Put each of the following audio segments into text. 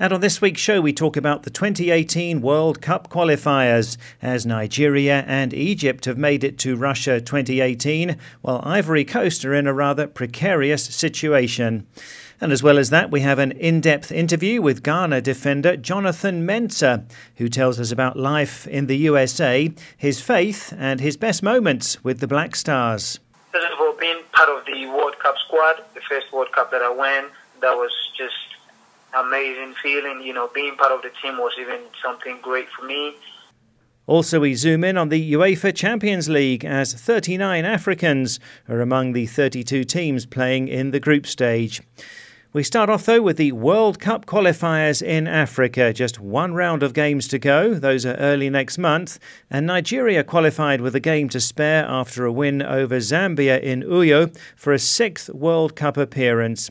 And on this week's show, we talk about the 2018 World Cup qualifiers, as Nigeria and Egypt have made it to Russia 2018, while Ivory Coast are in a rather precarious situation. And as well as that, we have an in-depth interview with Ghana defender Jonathan Mensah, who tells us about life in the USA, his faith and his best moments with the Black Stars. First of all, being part of the World Cup squad, the first World Cup that I won, that was just amazing feeling. You know, being part of the team was even something great for me. Also, we zoom in on the UEFA Champions League as 39 Africans are among the 32 teams playing in the group stage. We start off, though, with the World Cup qualifiers in Africa. Just one round of games to go. Those are early next month. And Nigeria qualified with a game to spare after a win over Zambia in Uyo for a sixth World Cup appearance.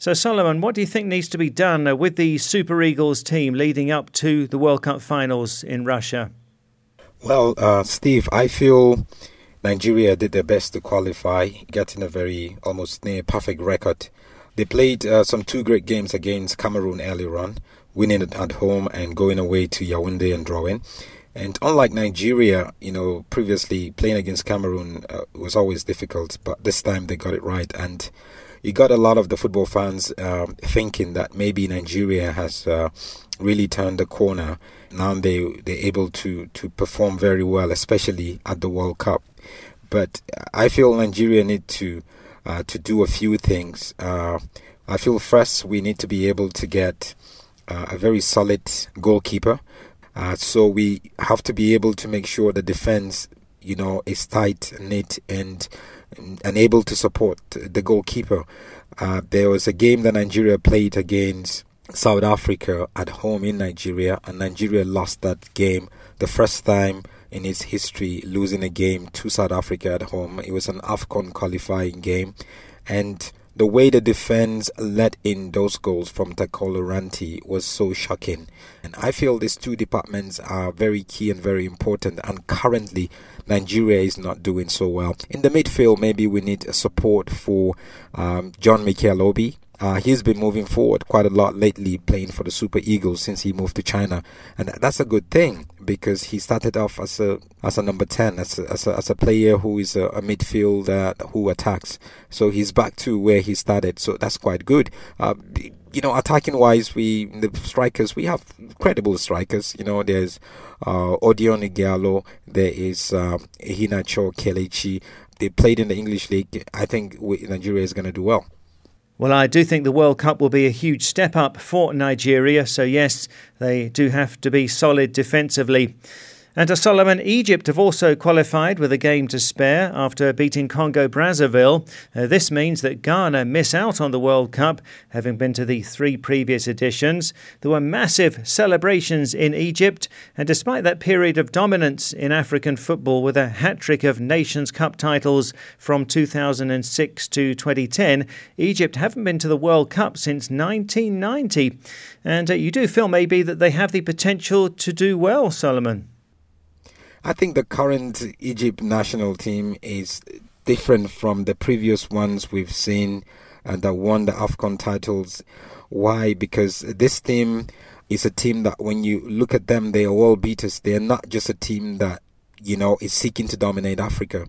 So, Solomon, what do you think needs to be done with the Super Eagles team leading up to the World Cup finals in Russia? Well, Steve, I feel Nigeria did their best to qualify, getting a very almost near perfect record. They played some two great games against Cameroon earlier on, winning at home and going away to Yaoundé and drawing. And unlike Nigeria, you know, previously playing against Cameroon was always difficult, but this time they got it right. And you got a lot of the football fans thinking that maybe Nigeria has really turned the corner. Now they're able to perform very well, especially at the World Cup. But I feel Nigeria need to do a few things. I feel first we need to be able to get a very solid goalkeeper. So we have to be able to make sure the defense, you know, is tight, knit, and able to support the goalkeeper. There was a game that Nigeria played against South Africa at home in Nigeria, and Nigeria lost that game, the first time in its history losing a game to South Africa at home. It was an AFCON qualifying game, and the way the defense let in those goals from Takolo Ranti was so shocking. And I feel these two departments are very key and very important. And currently, Nigeria is not doing so well. In the midfield, maybe we need support for John Mikel Obi. He's been moving forward quite a lot lately, playing for the Super Eagles since he moved to China, and that's a good thing because he started off as a number 10, as a player who is a midfielder who attacks. So he's back to where he started. So that's quite good. You know, attacking wise, we have credible strikers. You know, there's Odion Ighalo, there is Hinacho Kelechi. They played in the English League. I think Nigeria is going to do well. Well, I do think the World Cup will be a huge step up for Nigeria. So, yes, they do have to be solid defensively. And to Solomon, Egypt have also qualified with a game to spare after beating Congo Brazzaville. This means that Ghana miss out on the World Cup, having been to the three previous editions. There were massive celebrations in Egypt. And despite that period of dominance in African football with a hat-trick of Nations Cup titles from 2006 to 2010, Egypt haven't been to the World Cup since 1990. And you do feel maybe that they have the potential to do well, Solomon. I think the current Egypt national team is different from the previous ones we've seen and that won the AFCON titles. Why? Because this team is a team that when you look at them, they are world beaters. They are not just a team that, you know, is seeking to dominate Africa.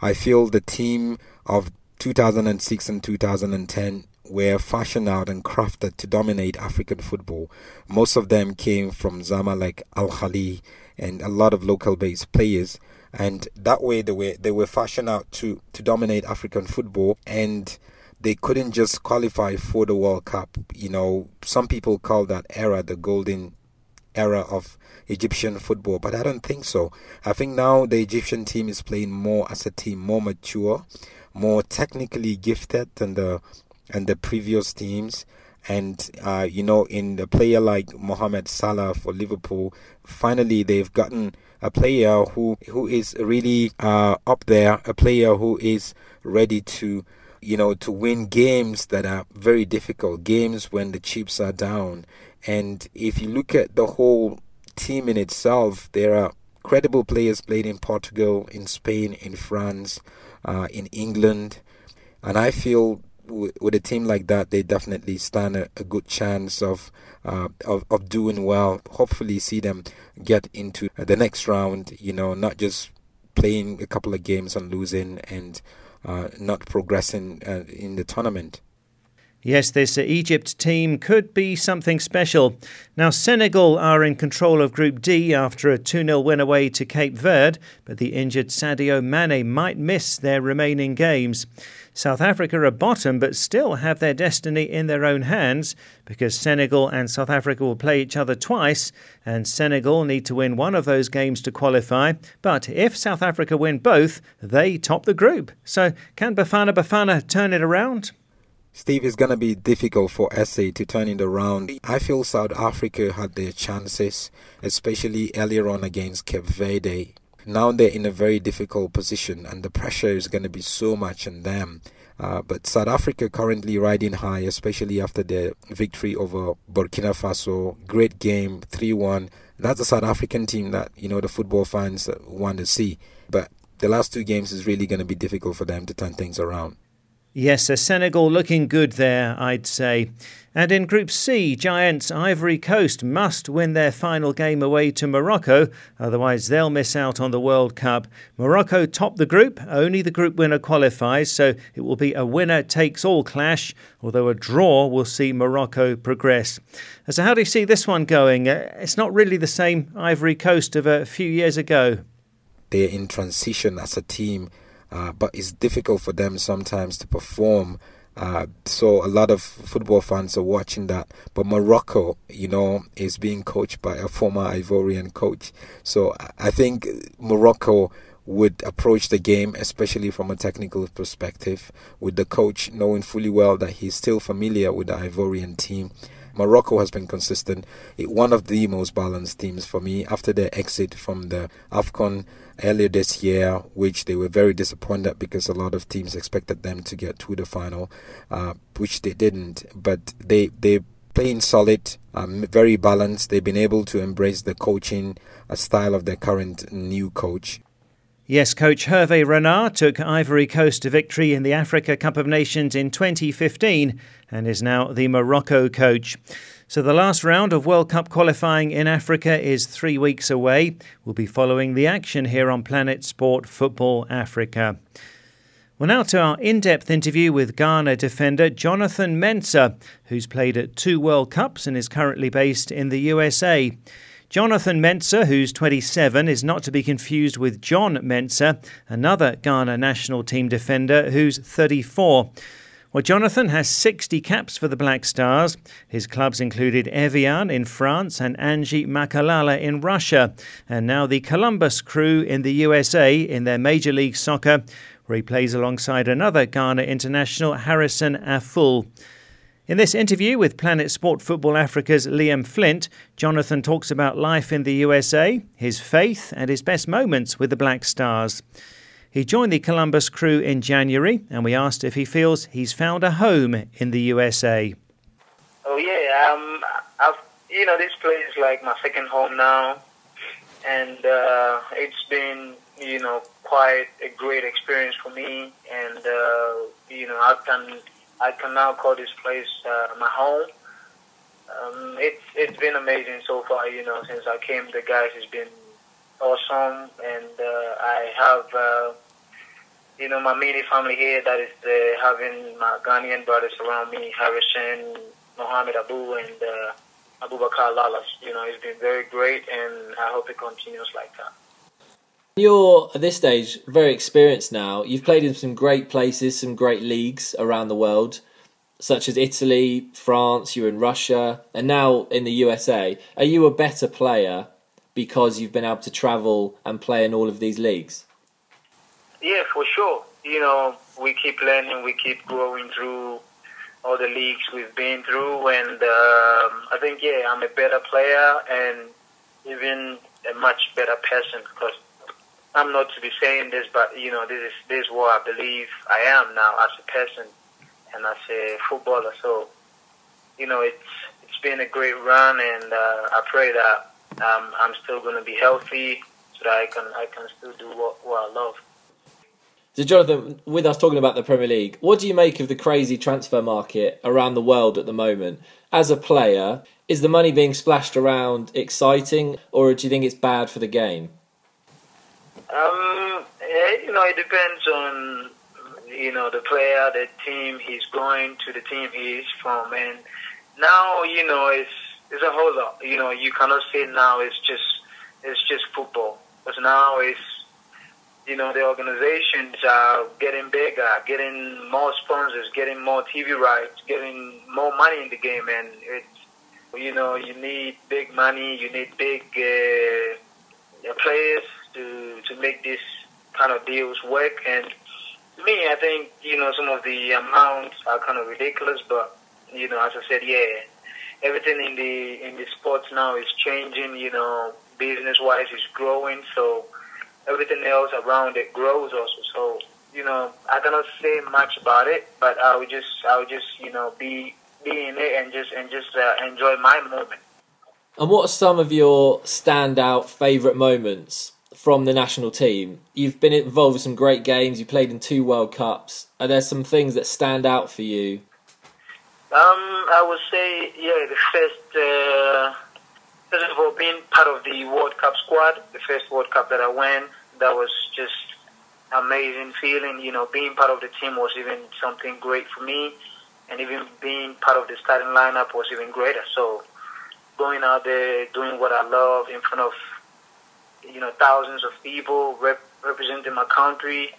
I feel the team of 2006 and 2010 were fashioned out and crafted to dominate African football. Most of them came from Zamalek, Al-Khali, and a lot of local-based players. And that way they were fashioned out to dominate African football, and they couldn't just qualify for the World Cup. You know, some people call that era the golden era of Egyptian football, but I don't think so. I think now the Egyptian team is playing more as a team, more mature, more technically gifted than the previous teams. And, you know, in the player like Mohamed Salah for Liverpool, finally they've gotten a player who is really up there, a player who is ready to, you know, to win games that are very difficult, games when the chips are down. And if you look at the whole team in itself, there are credible players played in Portugal, in Spain, in France, in England. And I feel with a team like that, they definitely stand a good chance of doing well. Hopefully see them get into the next round, you know, not just playing a couple of games and losing and not progressing in the tournament. Yes, this Egypt team could be something special. Now, Senegal are in control of Group D after a 2-0 win away to Cape Verde, but the injured Sadio Mane might miss their remaining games. South Africa are bottom, but still have their destiny in their own hands, because Senegal and South Africa will play each other twice, and Senegal need to win one of those games to qualify. But if South Africa win both, they top the group. So can Bafana turn it around? Steve, it's going to be difficult for SA to turn it around. I feel South Africa had their chances, especially earlier on against Cape Verde. Now they're in a very difficult position and the pressure is going to be so much on them. But South Africa currently riding high, especially after their victory over Burkina Faso. Great game, 3-1. That's the South African team that, you know, the football fans want to see. But the last two games is really going to be difficult for them to turn things around. Yes, Senegal looking good there, I'd say. And in Group C, giants Ivory Coast must win their final game away to Morocco, otherwise they'll miss out on the World Cup. Morocco top the group, only the group winner qualifies, so it will be a winner-takes-all clash, although a draw will see Morocco progress. So how do you see this one going? It's not really the same Ivory Coast of a few years ago. They're in transition as a team. But it's difficult for them sometimes to perform. So a lot of football fans are watching that. But Morocco, you know, is being coached by a former Ivorian coach. So I think Morocco would approach the game, especially from a technical perspective, with the coach knowing fully well that he's still familiar with the Ivorian team. Morocco has been consistent. It's one of the most balanced teams for me after their exit from the AFCON earlier this year, which they were very disappointed because a lot of teams expected them to get to the final, which they didn't. But they playing solid, very balanced. They've been able to embrace the coaching style of their current new coach. Yes, coach Hervé Renard took Ivory Coast to victory in the Africa Cup of Nations in 2015 and is now the Morocco coach. So the last round of World Cup qualifying in Africa is 3 weeks away. We'll be following the action here on Planet Sport Football Africa. Well, now to our in-depth interview with Ghana defender Jonathan Mensah, who's played at 2 World Cups and is currently based in the USA. Jonathan Mensah, who's 27, is not to be confused with John Mensah, another Ghana national team defender who's 34. Well, Jonathan has 60 caps for the Black Stars. His clubs included Evian in France and Anzhi Makhachkala in Russia. And now the Columbus Crew in the USA in their Major League Soccer, where he plays alongside another Ghana international, Harrison Afful. In this interview with Planet Sport Football Africa's Liam Flint, Jonathan talks about life in the USA, his faith and his best moments with the Black Stars. He joined the Columbus Crew in January and we asked if he feels he's found a home in the USA. Oh yeah, this place is like my second home now, and it's been, you know, quite a great experience for me, and I can now call this place my home. It's been amazing so far, you know, since I came. The guys has been awesome, and I have, my mini family here that is having my Ghanaian brothers around me, Harrison, Mohammed Abu, and Abubakar Lalas. You know, it's been very great, and I hope it continues like that. You're, at this stage, very experienced now. You've played in some great places, some great leagues around the world, such as Italy, France, you're in Russia, and now in the USA. Are you a better player because you've been able to travel and play in all of these leagues? Yeah, for sure. You know, we keep learning, we keep growing through all the leagues we've been through, and I think, I'm a better player, and even a much better person, because I'm not to be saying this, but you know, this is what I believe I am now as a person and as a footballer. So, you know, it's been a great run, and I pray that I'm still going to be healthy so that I can still do what I love. So Jonathan, with us talking about the Premier League, what do you make of the crazy transfer market around the world at the moment? As a player, is the money being splashed around exciting, or do you think it's bad for the game? You know, it depends on, you know, the player, the team he's going to, the team he's from. And now, you know, it's a whole lot. You know, you cannot say now it's just football, because now it's, you know, the organizations are getting bigger, getting more sponsors, getting more TV rights, getting more money in the game. And it's, you know, you need big money, you need big players to make these kind of deals work. And to me, I think, you know, some of the amounts are kind of ridiculous. But, you know, as I said, yeah, everything in the sports now is changing. You know, business-wise is growing, so everything else around it grows also. So, you know, I cannot say much about it, but I would just, you know, be in it and just enjoy my moment. And what are some of your standout favourite moments from the national team? You've been involved with some great games. You played in 2 World Cups. Are there some things that stand out for you? I would say, yeah, the first. First of all, being part of the World Cup squad, the first World Cup that I went, that was just amazing feeling. You know, being part of the team was even something great for me, and even being part of the starting lineup was even greater. So going out there, doing what I love in front of, you know, thousands of people, representing my country.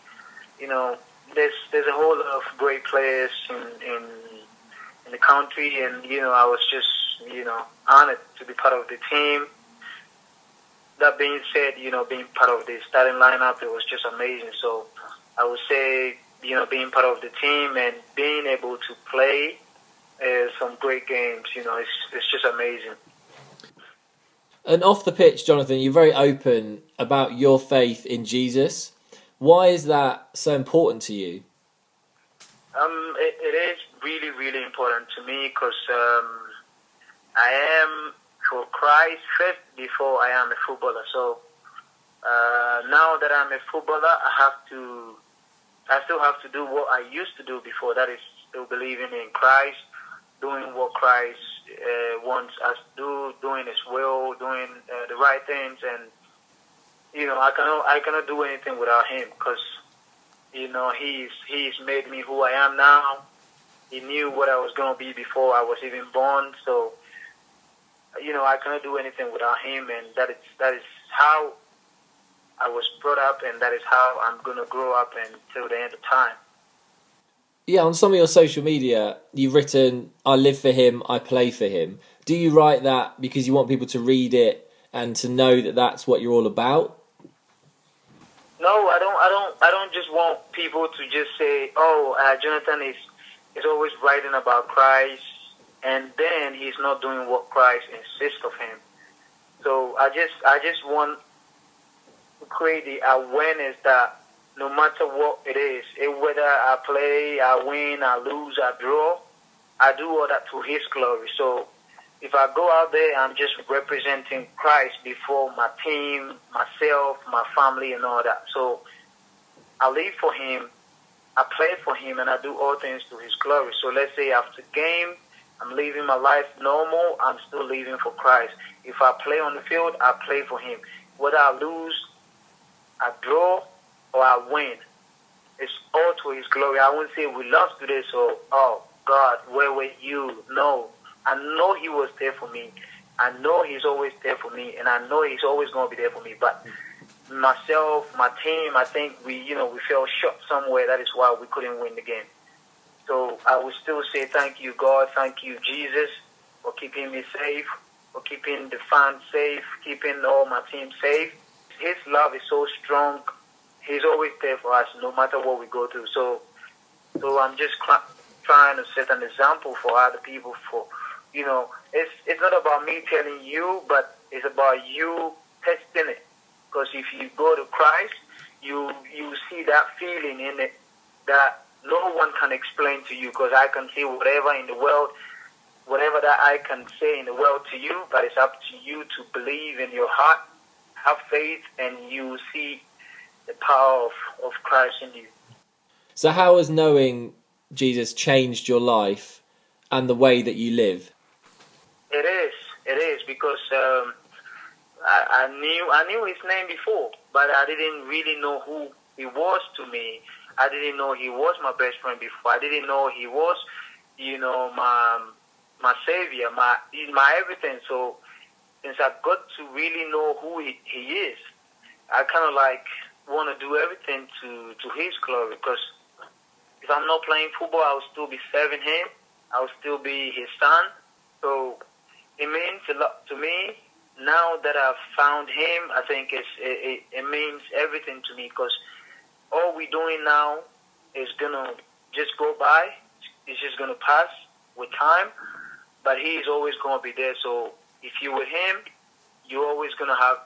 You know, there's a whole lot of great players in the country, and you know, I was just, you know, honored to be part of the team. That being said, you know, being part of the starting lineup, it was just amazing. So I would say, you know, being part of the team and being able to play some great games, you know, it's just amazing. And off the pitch, Jonathan, you're very open about your faith in Jesus. Why is that so important to you? It is really, really important to me, because I am for Christ first before I am a footballer. So now that I'm a footballer, I still have to do what I used to do before. That is, still believing in Christ, doing what Christ wants us to do, doing His will, doing the right things. And you know, I cannot do anything without Him, because you know, He's made me who I am now. He knew what I was going to be before I was even born. So, you know, I cannot do anything without Him, and that is how I was brought up, and that is how I'm going to grow up until the end of time. Yeah, on some of your social media, you've written, "I live for Him, I play for Him." Do you write that because you want people to read it and to know that that's what you're all about? No, I don't just want people to just say, "Oh, Jonathan is always writing about Christ," and then he's not doing what Christ insists of him. So I just want to create the awareness that no matter what it is, whether I play, I win, I lose, I draw, I do all that to His glory. So if I go out there, I'm just representing Christ before my team, myself, my family, and all that. So I live for Him, I play for Him, and I do all things to His glory. So let's say after game, I'm living my life normal, I'm still living for Christ. If I play on the field, I play for Him. Whether I lose, I draw, or I win, it's all to His glory. I won't say we lost today, so, "Oh, God, where were you?" No, I know He was there for me. I know He's always there for me, and I know He's always going to be there for me. But myself, my team, I think we fell short somewhere. That is why we couldn't win the game. So I would still say thank you, God, thank you, Jesus, for keeping me safe, for keeping the fans safe, keeping all my team safe. His love is so strong. He's always there for us, no matter what we go through. So I'm just trying to set an example for other people. For, you know, it's not about me telling you, but It's about you testing it. Because if you go to Christ, you see that feeling in it that no one can explain to you, because I can say whatever in the world, whatever that I can say in the world to you, but it's up to you to believe in your heart, have faith, and you see the power of Christ in you. So how has knowing Jesus changed your life and the way that you live? It is, because I knew his name before, but I didn't really know who he was to me. I didn't know he was my best friend before. I didn't know he was, my savior, my everything. So since I got to really know who he is, I kind of like want to do everything to his glory. Because if I'm not playing football, I'll still be serving him. I'll still be his son. So it means a lot to me. Now that I've found him, I think it means everything to me, because all we're doing now is going to just go by. It's just going to pass with time. But he is always going to be there. So if you're with him, you're always going to have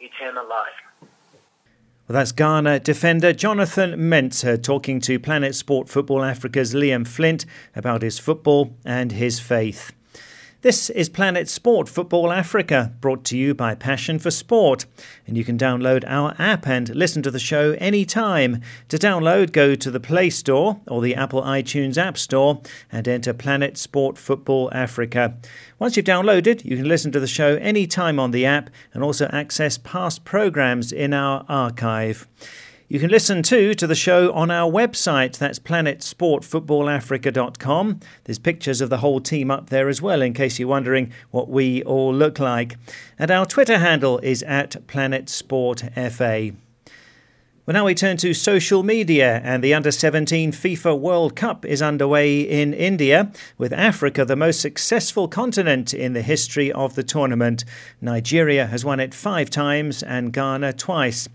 eternal life. Well, that's Ghana defender Jonathan Mensah talking to Planet Sport Football Africa's Liam Flint about his football and his faith. This is Planet Sport Football Africa, brought to you by Passion for Sport. And you can download our app and listen to the show anytime. To download, go to the Play Store or the Apple iTunes App Store and enter Planet Sport Football Africa. Once you've downloaded, you can listen to the show anytime on the app and also access past programmes in our archive. You can listen to the show on our website. That's planetsportfootballafrica.com. There's pictures of the whole team up there as well, in case you're wondering what we all look like. And our Twitter handle is @planetsportfa. Well, now we turn to social media, and the Under-17 FIFA World Cup is underway in India, with Africa the most successful continent in the history of the tournament. Nigeria has won it 5 times and Ghana twice.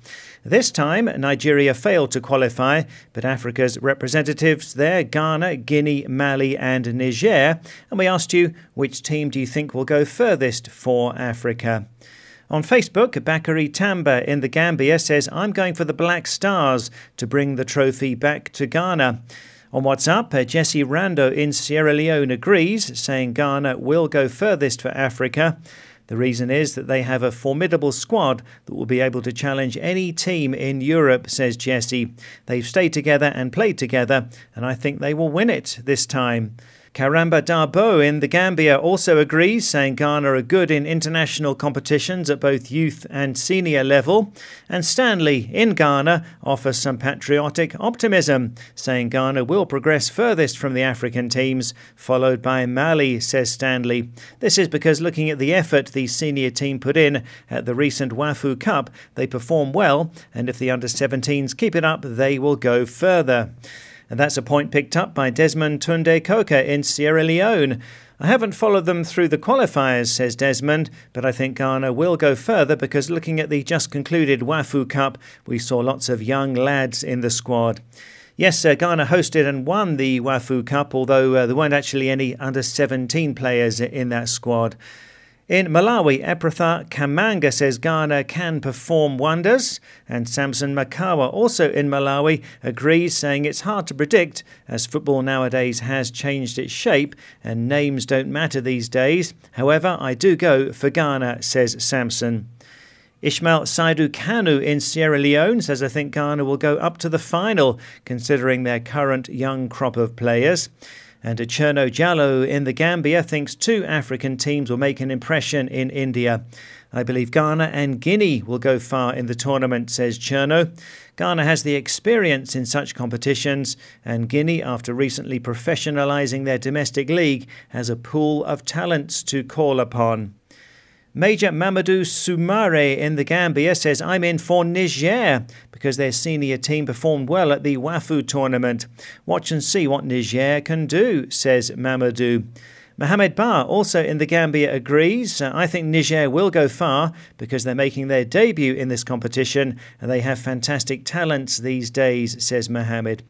This time, Nigeria failed to qualify, but Africa's representatives there, Ghana, Guinea, Mali and Niger. And we asked you, which team do you think will go furthest for Africa? On Facebook, Bakari Tamba in the Gambia says, I'm going for the Black Stars to bring the trophy back to Ghana. On WhatsApp, Jesse Rando in Sierra Leone agrees, saying Ghana will go furthest for Africa. The reason is that they have a formidable squad that will be able to challenge any team in Europe, says Jesse. They've stayed together and played together, and I think they will win it this time. Karamba Darbo in the Gambia also agrees, saying Ghana are good in international competitions at both youth and senior level. And Stanley in Ghana offers some patriotic optimism, saying Ghana will progress furthest from the African teams, followed by Mali, says Stanley. This is because, looking at the effort the senior team put in at the recent Wafu Cup, they perform well, and if the under-17s keep it up, they will go further. And that's a point picked up by Desmond Tunde Coker in Sierra Leone. I haven't followed them through the qualifiers, says Desmond, but I think Ghana will go further because, looking at the just concluded Wafu Cup, we saw lots of young lads in the squad. Yes, Ghana hosted and won the Wafu Cup, although there weren't actually any under-17 players in that squad. In Malawi, Epratha Kamanga says Ghana can perform wonders, and Samson Makawa, also in Malawi, agrees, saying it's hard to predict as football nowadays has changed its shape and names don't matter these days. However, I do go for Ghana, says Samson. Ishmael Saidu Kanu in Sierra Leone says, I think Ghana will go up to the final considering their current young crop of players. And Cherno Jallo in the Gambia thinks 2 African teams will make an impression in India. I believe Ghana and Guinea will go far in the tournament, says Cherno. Ghana has the experience in such competitions, and Guinea, after recently professionalising their domestic league, has a pool of talents to call upon. Major Mamadou Soumaré in the Gambia says, I'm in for Niger because their senior team performed well at the Wafu tournament. Watch and see what Niger can do, says Mamadou. Mohamed Ba, also in the Gambia, agrees. I think Niger will go far because they're making their debut in this competition and they have fantastic talents these days, says Mohamed.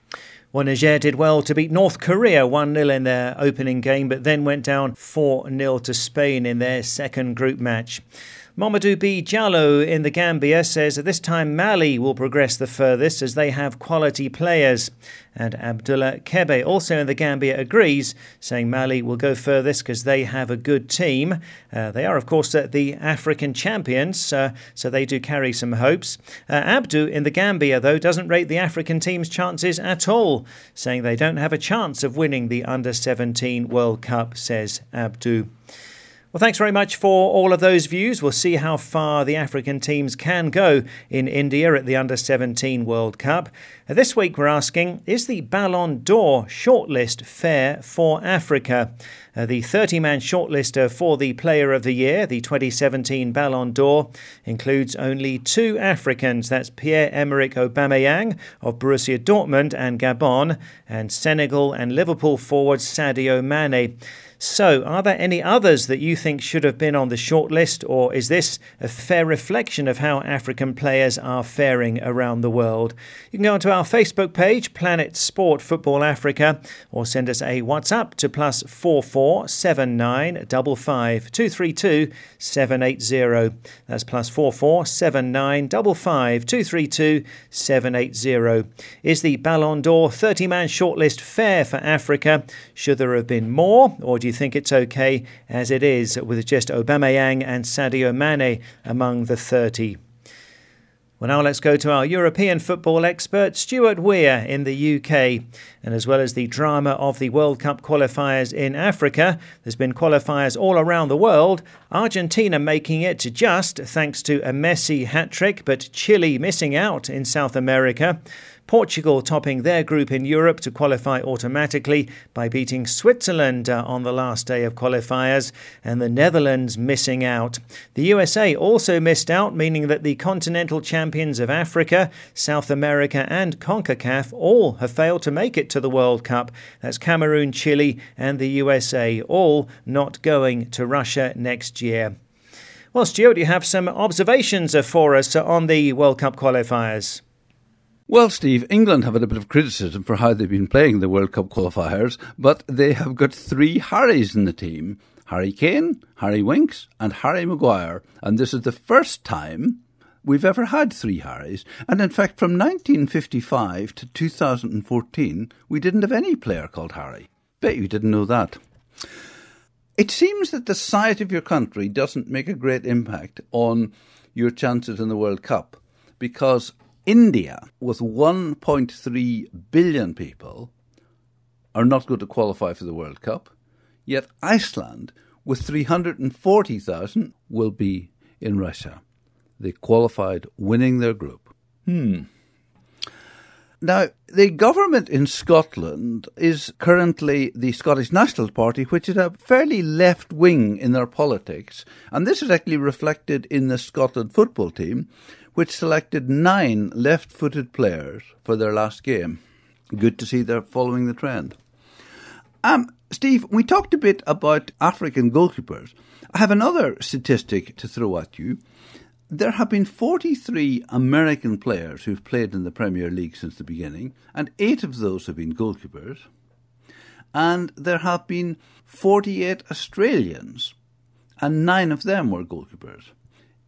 Well, Niger did well to beat North Korea 1-0 in their opening game, but then went down 4-0 to Spain in their second group match. Mamadou B. Jallow in the Gambia says that this time Mali will progress the furthest as they have quality players. And Abdullah Kebe, also in the Gambia, agrees, saying Mali will go furthest because they have a good team. They are, of course, the African champions, so they do carry some hopes. Abdu in the Gambia, though, doesn't rate the African team's chances at all, saying they don't have a chance of winning the Under-17 World Cup, says Abdu. Well, thanks very much for all of those views. We'll see how far the African teams can go in India at the Under-17 World Cup. This week we're asking, is the Ballon d'Or shortlist fair for Africa? The 30-man shortlist for the Player of the Year, the 2017 Ballon d'Or, includes only two Africans. That's Pierre-Emerick Aubameyang of Borussia Dortmund and Gabon, and Senegal and Liverpool forward Sadio Mane. So, are there any others that you think should have been on the shortlist, or is this a fair reflection of how African players are faring around the world? You can go onto our Facebook page, Planet Sport Football Africa, or send us a WhatsApp to +44 79 55 232 780. That's +44 79 55 232 780. Is the Ballon d'Or 30-man shortlist fair for Africa? Should there have been more, or do you think it's okay as it is, with just Aubameyang and Sadio Mane among the 30? Well, now let's go to our European football expert, Stuart Weir, in the UK. And as well as the drama of the World Cup qualifiers in Africa, there's been qualifiers all around the world. Argentina making it just thanks to a Messi hat-trick, but Chile missing out in South America. Portugal topping their group in Europe to qualify automatically by beating Switzerland on the last day of qualifiers, and the Netherlands missing out. The USA also missed out, meaning that the continental champions of Africa, South America and CONCACAF all have failed to make it to the World Cup. That's Cameroon, Chile and the USA, all not going to Russia next year. Well, Stuart, you have some observations for us on the World Cup qualifiers. Well, Steve, England have had a bit of criticism for how they've been playing the World Cup qualifiers, but they have got three Harrys in the team. Harry Kane, Harry Winks and Harry Maguire. And this is the first time we've ever had three Harrys. And in fact, from 1955 to 2014, we didn't have any player called Harry. Bet you didn't know that. It seems that the size of your country doesn't make a great impact on your chances in the World Cup, because India, with 1.3 billion people, are not going to qualify for the World Cup, yet Iceland, with 340,000, will be in Russia. They qualified winning their group. Now, the government in Scotland is currently the Scottish National Party, which is a fairly left-wing in their politics, and this is actually reflected in the Scotland football team, which selected 9 left-footed players for their last game. Good to see they're following the trend. Steve, we talked a bit about African goalkeepers. I have another statistic to throw at you. There have been 43 American players who've played in the Premier League since the beginning, and 8 of those have been goalkeepers. And there have been 48 Australians, and 9 of them were goalkeepers.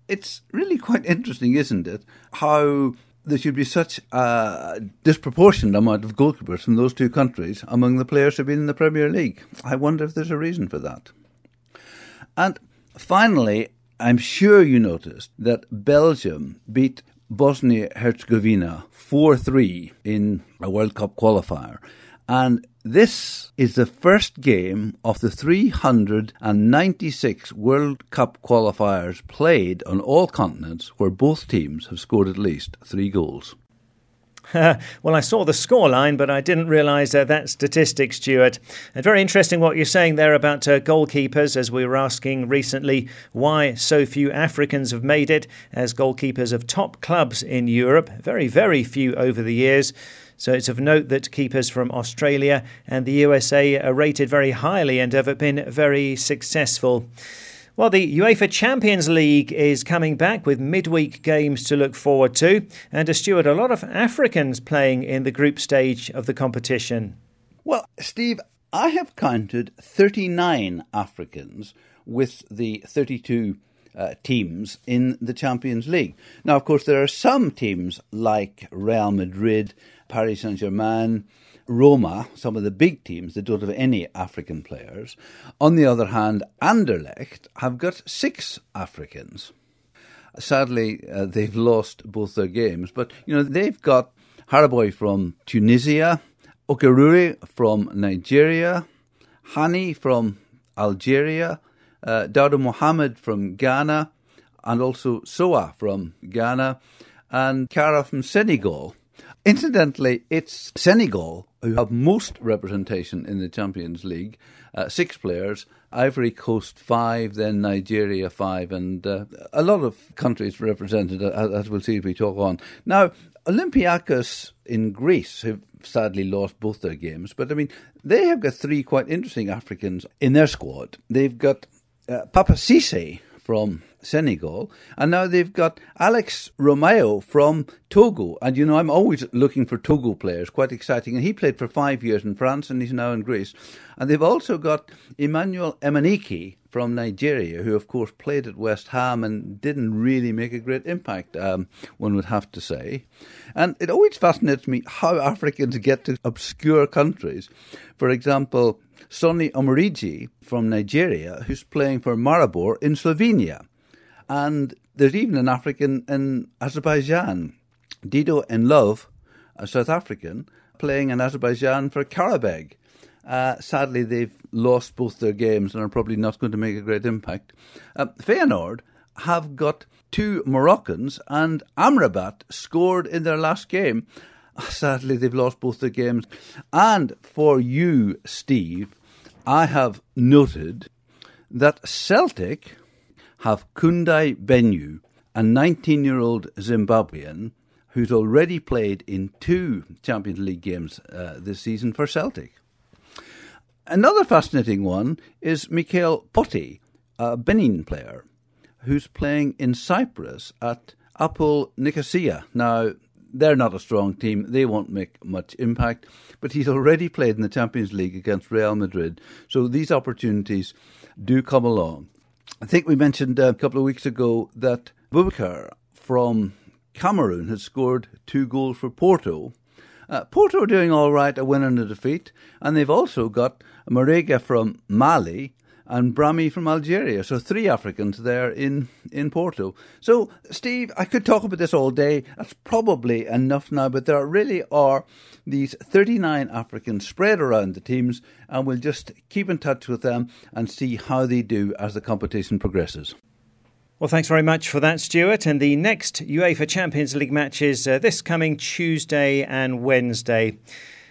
It's really quite interesting, isn't it, how there should be such a disproportionate amount of goalkeepers from those two countries among the players who have been in the Premier League. I wonder if there's a reason for that. And finally, I'm sure you noticed that Belgium beat Bosnia-Herzegovina 4-3 in a World Cup qualifier. And this is the first game of the 396 World Cup qualifiers played on all continents where both teams have scored at least 3 goals. Well, I saw the scoreline, but I didn't realise that statistic, Stuart. And very interesting what you're saying there about goalkeepers, as we were asking recently why so few Africans have made it as goalkeepers of top clubs in Europe. Very, very few over the years. So it's of note that keepers from Australia and the USA are rated very highly and have been very successful. Well, the UEFA Champions League is coming back with midweek games to look forward to. And, Stuart, a lot of Africans playing in the group stage of the competition. Well, Steve, I have counted 39 Africans with the 32 teams in the Champions League. Now, of course, there are some teams like Real Madrid, Paris Saint-Germain, Roma, some of the big teams that don't have any African players. On the other hand, Anderlecht have got 6 Africans. Sadly, they've lost both their games, but you know they've got Hariboy from Tunisia, Okaruri from Nigeria, Hani from Algeria, Dado Mohammed from Ghana, and also Soa from Ghana, and Kara from Senegal. Incidentally, it's Senegal who have most representation in the Champions League, 6 players, Ivory Coast 5, then Nigeria 5, and a lot of countries represented, as we'll see if we talk on. Now, Olympiacos in Greece have sadly lost both their games, but I mean, they have got 3 quite interesting Africans in their squad. They've got Papa Sisse from Senegal, and now they've got Alex Romeo from Togo. And you know, I'm always looking for Togo players, quite exciting. And he played for 5 years in France, and he's now in Greece. And they've also got Emmanuel Emanike from Nigeria, who of course played at West Ham and didn't really make a great impact, one would have to say. And it always fascinates me how Africans get to obscure countries. For example, Sonny Omoriji from Nigeria, who's playing for Maribor in Slovenia. And there's even an African in Azerbaijan, Dido Enlove, a South African, playing in Azerbaijan for Karabeg. Sadly, they've lost both their games and are probably not going to make a great impact. Feyenoord have got 2 Moroccans, and Amrabat scored in their last game. Sadly, they've lost both their games. And for you, Steve, I have noted that Celtic have Kundai Benyu, a 19-year-old Zimbabwean who's already played in 2 Champions League games this season for Celtic. Another fascinating one is Mikel Poti, a Benin player, who's playing in Cyprus at Apol Nicosia. Now, they're not a strong team. They won't make much impact. But he's already played in the Champions League against Real Madrid. So these opportunities do come along. I think we mentioned a couple of weeks ago that Abubakar from Cameroon had scored 2 goals for Porto. Porto are doing all right, a win and a defeat. And they've also got Marega from Mali and Brahmi from Algeria. So 3 Africans there in Porto. So, Steve, I could talk about this all day. That's probably enough now, but there really are these 39 Africans spread around the teams, and we'll just keep in touch with them and see how they do as the competition progresses. Well, thanks very much for that, Stuart. And the next UEFA Champions League match is this coming Tuesday and Wednesday.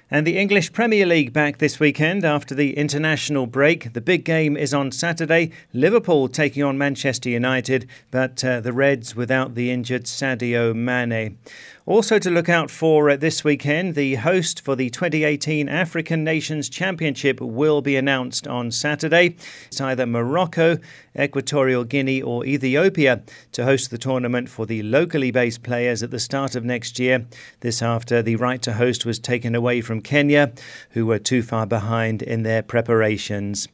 And the English Premier League back this weekend after the international break. The big game is on Saturday. Liverpool taking on Manchester United, but the Reds without the injured Sadio Mane. Also to look out for this weekend, the host for the 2018 African Nations Championship will be announced on Saturday. It's either Morocco, Equatorial Guinea or Ethiopia to host the tournament for the locally based players at the start of next year. This after the right to host was taken away from Kenya, who were too far behind in their preparations.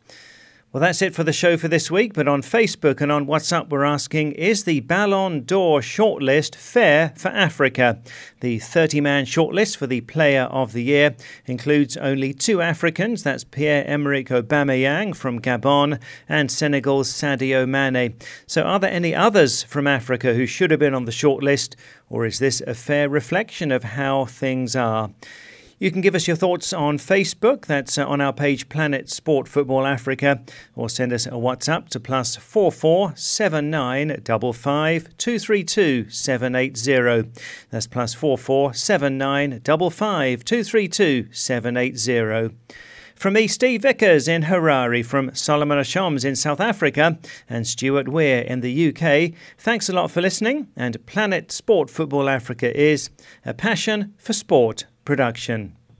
Well, that's it for the show for this week, but on Facebook and on WhatsApp we're asking, is the Ballon d'Or shortlist fair for Africa? The 30-man shortlist for the Player of the Year includes only 2 Africans, that's Pierre-Emerick Aubameyang from Gabon and Senegal's Sadio Mane. So are there any others from Africa who should have been on the shortlist, or is this a fair reflection of how things are? You can give us your thoughts on Facebook, that's on our page Planet Sport Football Africa, or send us a WhatsApp to +44 79 55 232 780. That's +44 79 55 232 780. From me, Steve Vickers in Harare, from Solomon Ashoms in South Africa, and Stuart Weir in the UK, thanks a lot for listening, and Planet Sport Football Africa is a passion for sport production.